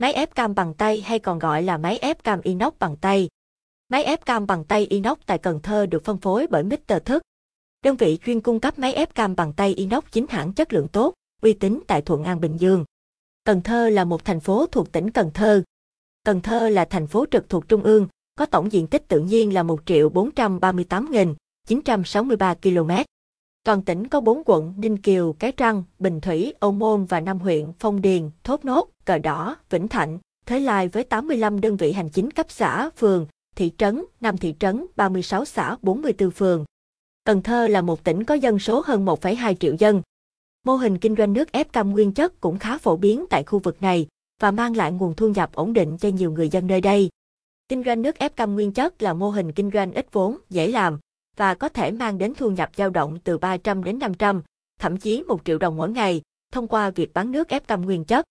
Máy ép cam bằng tay hay còn gọi là máy ép cam inox bằng tay. Máy ép cam bằng tay inox tại Cần Thơ được phân phối bởi Mr. Thức, đơn vị chuyên cung cấp máy ép cam bằng tay inox chính hãng chất lượng tốt, uy tín tại Thuận An, Bình Dương. Cần Thơ là một thành phố thuộc tỉnh Cần Thơ. Cần Thơ là thành phố trực thuộc Trung ương, có tổng diện tích tự nhiên là 1.438.963 km. Toàn tỉnh có 4 quận Ninh Kiều, Cái Trăng, Bình Thủy, Ô Môn và 5 huyện Phong Điền, Thốt Nốt, Cờ Đỏ, Vĩnh Thạnh, Thới Lai với 85 đơn vị hành chính cấp xã, phường, thị trấn, 5 thị trấn, 36 xã, 44 phường. Cần Thơ là một tỉnh có dân số hơn 1,2 triệu dân. Mô hình kinh doanh nước ép cam nguyên chất cũng khá phổ biến tại khu vực này và mang lại nguồn thu nhập ổn định cho nhiều người dân nơi đây. Kinh doanh nước ép cam nguyên chất là mô hình kinh doanh ít vốn, dễ làm và có thể mang đến thu nhập dao động từ 300 đến 500, thậm chí 1 triệu đồng mỗi ngày thông qua việc bán nước ép cam nguyên chất.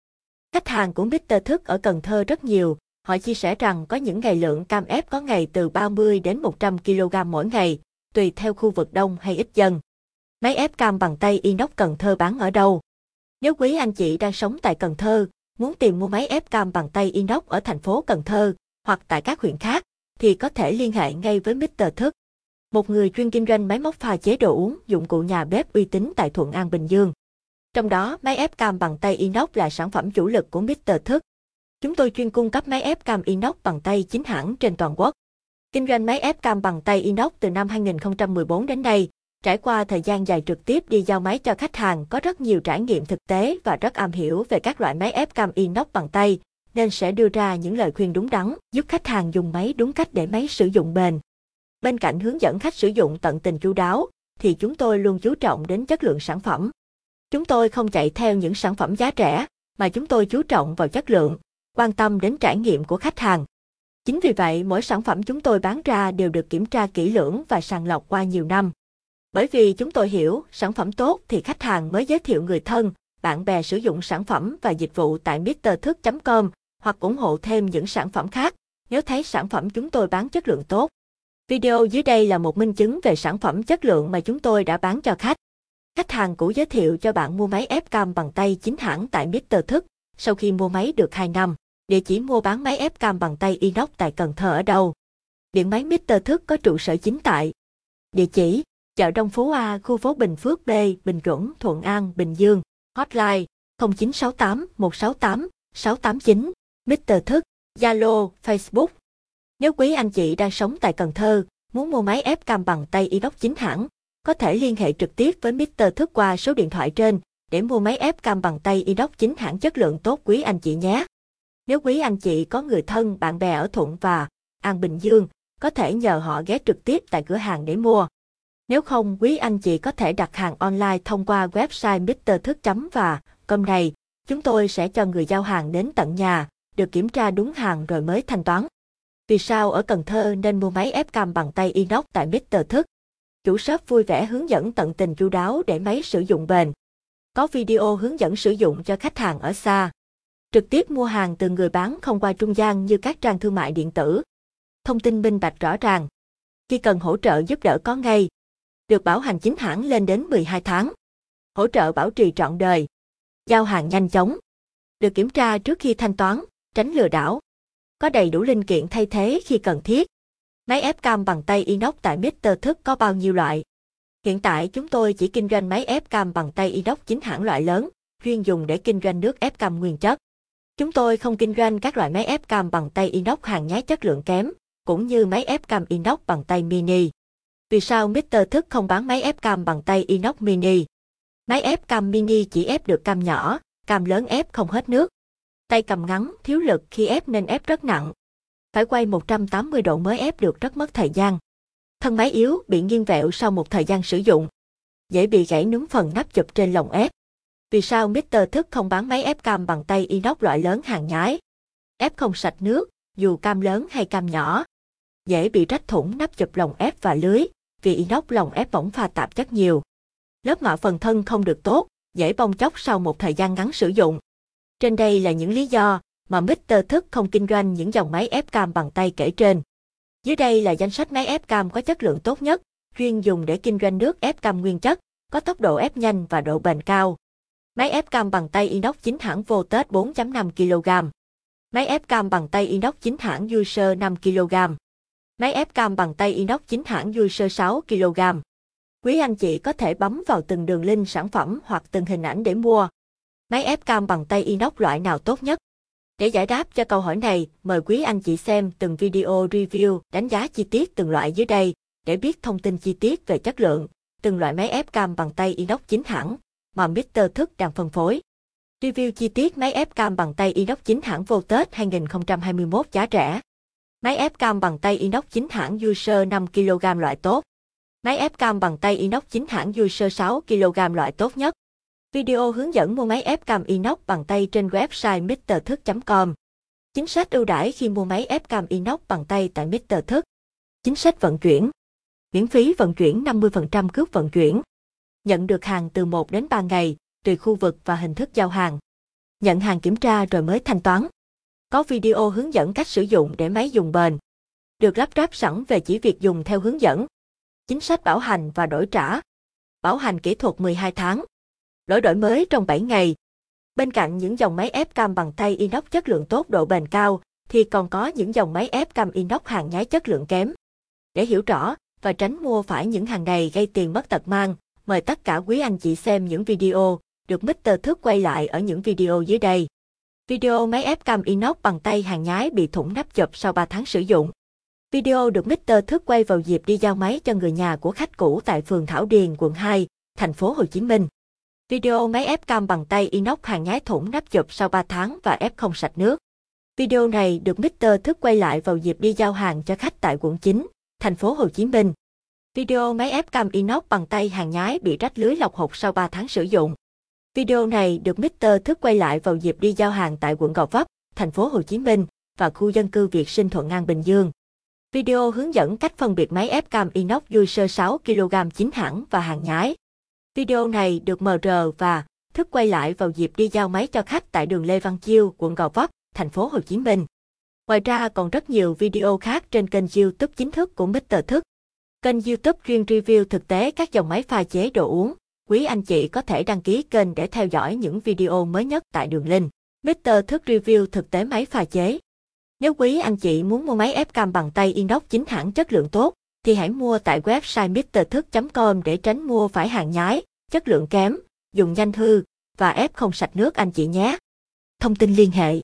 Khách hàng của Mr. Thức ở Cần Thơ rất nhiều, họ chia sẻ rằng có những ngày lượng cam ép có ngày từ 30 đến 100 kg mỗi ngày, tùy theo khu vực đông hay ít dân. Máy ép cam bằng tay inox Cần Thơ bán ở đâu? Nếu quý anh chị đang sống tại Cần Thơ, muốn tìm mua máy ép cam bằng tay inox ở thành phố Cần Thơ hoặc tại các huyện khác, thì có thể liên hệ ngay với Mr. Thức, một người chuyên kinh doanh máy móc pha chế đồ uống, dụng cụ nhà bếp uy tín tại Thuận An, Bình Dương. Trong đó, máy ép cam bằng tay inox là sản phẩm chủ lực của Mr. Thức. Chúng tôi chuyên cung cấp máy ép cam inox bằng tay chính hãng trên toàn quốc. Kinh doanh máy ép cam bằng tay inox từ năm 2014 đến nay, trải qua thời gian dài trực tiếp đi giao máy cho khách hàng có rất nhiều trải nghiệm thực tế và rất am hiểu về các loại máy ép cam inox bằng tay, nên sẽ đưa ra những lời khuyên đúng đắn, giúp khách hàng dùng máy đúng cách để máy sử dụng bền. Bên cạnh hướng dẫn khách sử dụng tận tình chu đáo, thì chúng tôi luôn chú trọng đến chất lượng sản phẩm. Chúng tôi không chạy theo những sản phẩm giá rẻ, mà chúng tôi chú trọng vào chất lượng, quan tâm đến trải nghiệm của khách hàng. Chính vì vậy, mỗi sản phẩm chúng tôi bán ra đều được kiểm tra kỹ lưỡng và sàng lọc qua nhiều năm. Bởi vì chúng tôi hiểu, sản phẩm tốt thì khách hàng mới giới thiệu người thân, bạn bè sử dụng sản phẩm và dịch vụ tại MrThức.com hoặc ủng hộ thêm những sản phẩm khác nếu thấy sản phẩm chúng tôi bán chất lượng tốt. Video dưới đây là một minh chứng về sản phẩm chất lượng mà chúng tôi đã bán cho khách. Khách hàng cũ giới thiệu cho bạn mua máy ép cam bằng tay chính hãng tại Mr. Thức sau khi mua máy được 2 năm. Địa chỉ mua bán máy ép cam bằng tay inox tại Cần Thơ ở đâu? Điện máy Mr. Thức có trụ sở chính tại địa chỉ chợ Đông Phú A, khu phố Bình Phước B, Bình Chuẩn, Thuận An, Bình Dương. Hotline 0968 168 689. Mr. Thức, Zalo, Facebook. Nếu quý anh chị đang sống tại Cần Thơ, muốn mua máy ép cam bằng tay inox chính hãng, có thể liên hệ trực tiếp với Mr. Thức qua số điện thoại trên để mua máy ép cam bằng tay inox chính hãng chất lượng tốt quý anh chị nhé. Nếu quý anh chị có người thân, bạn bè ở Thuận và An, Bình Dương, có thể nhờ họ ghé trực tiếp tại cửa hàng để mua. Nếu không, quý anh chị có thể đặt hàng online thông qua website MrThức.com này. Chúng tôi sẽ cho người giao hàng đến tận nhà, được kiểm tra đúng hàng rồi mới thanh toán. Vì sao ở Cần Thơ nên mua máy ép cam bằng tay inox tại Mr. Thức? Chủ shop vui vẻ hướng dẫn tận tình chu đáo để máy sử dụng bền. Có video hướng dẫn sử dụng cho khách hàng ở xa. Trực tiếp mua hàng từ người bán không qua trung gian như các trang thương mại điện tử. Thông tin minh bạch rõ ràng. Khi cần hỗ trợ giúp đỡ có ngay. Được bảo hành chính hãng lên đến 12 tháng. Hỗ trợ bảo trì trọn đời. Giao hàng nhanh chóng. Được kiểm tra trước khi thanh toán, tránh lừa đảo. Có đầy đủ linh kiện thay thế khi cần thiết. Máy ép cam bằng tay inox tại Mr. Thức có bao nhiêu loại? Hiện tại chúng tôi chỉ kinh doanh máy ép cam bằng tay inox chính hãng loại lớn, chuyên dùng để kinh doanh nước ép cam nguyên chất. Chúng tôi không kinh doanh các loại máy ép cam bằng tay inox hàng nhái chất lượng kém, cũng như máy ép cam inox bằng tay mini. Vì sao Mr. Thức không bán máy ép cam bằng tay inox mini? Máy ép cam mini chỉ ép được cam nhỏ, cam lớn ép không hết nước. Tay cầm ngắn, thiếu lực khi ép nên ép rất nặng. Phải quay 180 độ mới ép được rất mất thời gian. Thân máy yếu bị nghiêng vẹo sau một thời gian sử dụng. Dễ bị gãy núm phần nắp chụp trên lồng ép. Vì sao Mr. Thức không bán máy ép cam bằng tay inox loại lớn hàng nhái? Ép không sạch nước, dù cam lớn hay cam nhỏ. Dễ bị rách thủng nắp chụp lồng ép và lưới, vì inox lồng ép mỏng pha tạp chất nhiều. Lớp mạ phần thân không được tốt, dễ bong chóc sau một thời gian ngắn sử dụng. Trên đây là những lý do mà Mr. Thức không kinh doanh những dòng máy ép cam bằng tay kể trên. Dưới đây là danh sách máy ép cam có chất lượng tốt nhất, chuyên dùng để kinh doanh nước ép cam nguyên chất, có tốc độ ép nhanh và độ bền cao. Máy ép cam bằng tay inox chính hãng Vortex 4,5 kg. Máy ép cam bằng tay inox chính hãng User 5kg. Máy ép cam bằng tay inox chính hãng User 6kg. Quý anh chị có thể bấm vào từng đường link sản phẩm hoặc từng hình ảnh để mua. Máy ép cam bằng tay inox loại nào tốt nhất? Để giải đáp cho câu hỏi này, mời quý anh chị xem từng video review đánh giá chi tiết từng loại dưới đây để biết thông tin chi tiết về chất lượng, từng loại máy ép cam bằng tay inox chính hãng mà Mr. Thức đang phân phối. Review chi tiết máy ép cam bằng tay inox chính hãng Vortex 2021 giá rẻ. Máy ép cam bằng tay inox chính hãng User 5kg loại tốt. Máy ép cam bằng tay inox chính hãng User 6kg loại tốt nhất. Video hướng dẫn mua máy ép cam inox bằng tay trên website MrThức.com. Chính sách ưu đãi khi mua máy ép cam inox bằng tay tại Mr. Thức. Chính sách vận chuyển. Miễn phí vận chuyển 50% cước vận chuyển. Nhận được hàng từ 1 đến 3 ngày, tùy khu vực và hình thức giao hàng. Nhận hàng kiểm tra rồi mới thanh toán. Có video hướng dẫn cách sử dụng để máy dùng bền. Được lắp ráp sẵn về chỉ việc dùng theo hướng dẫn. Chính sách bảo hành và đổi trả. Bảo hành kỹ thuật 12 tháng. Lỗi đổi mới trong 7 ngày. Bên cạnh những dòng máy ép cam bằng tay inox chất lượng tốt độ bền cao, thì còn có những dòng máy ép cam inox hàng nhái chất lượng kém. Để hiểu rõ và tránh mua phải những hàng này gây tiền mất tật mang, mời tất cả quý anh chị xem những video được Mr. Thức quay lại ở những video dưới đây. Video máy ép cam inox bằng tay hàng nhái bị thủng nắp chụp sau 3 tháng sử dụng. Video được Mr. Thức quay vào dịp đi giao máy cho người nhà của khách cũ tại phường Thảo Điền, quận 2, thành phố Hồ Chí Minh. Video máy ép cam bằng tay inox hàng nhái thủng nắp chụp sau 3 tháng và ép không sạch nước. Video này được Mr. Thức quay lại vào dịp đi giao hàng cho khách tại quận 9, thành phố Hồ Chí Minh. Video máy ép cam inox bằng tay hàng nhái bị rách lưới lọc hột sau 3 tháng sử dụng. Video này được Mr. Thức quay lại vào dịp đi giao hàng tại quận Gò Vấp, thành phố Hồ Chí Minh và khu dân cư Việt Sinh Thuận An Bình Dương. Video hướng dẫn cách phân biệt máy ép cam inox User 6kg chính hãng và hàng nhái. Video này được MR và Thức quay lại vào dịp đi giao máy cho khách tại đường Lê Văn Chiêu, quận Gò Vấp, thành phố Hồ Chí Minh. Ngoài ra còn rất nhiều video khác trên kênh YouTube chính thức của Mr. Thức. Kênh YouTube chuyên review thực tế các dòng máy pha chế đồ uống. Quý anh chị có thể đăng ký kênh để theo dõi những video mới nhất tại đường link Mr. Thức review thực tế máy pha chế. Nếu quý anh chị muốn mua máy ép cam bằng tay inox chính hãng chất lượng tốt, thì hãy mua tại website MrThức.com để tránh mua phải hàng nhái, chất lượng kém, dùng nhanh hư và ép không sạch nước anh chị nhé. Thông tin liên hệ.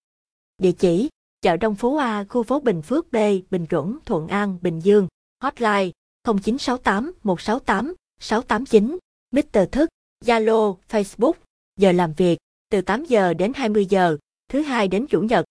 Địa chỉ: chợ Đông Phú A, khu phố Bình Phước B, Bình Chuẩn, Thuận An, Bình Dương. Hotline: 0968 168 689. Mr. Thức, Zalo, Facebook. Giờ làm việc: từ 8 giờ đến 20 giờ, thứ Hai đến Chủ nhật.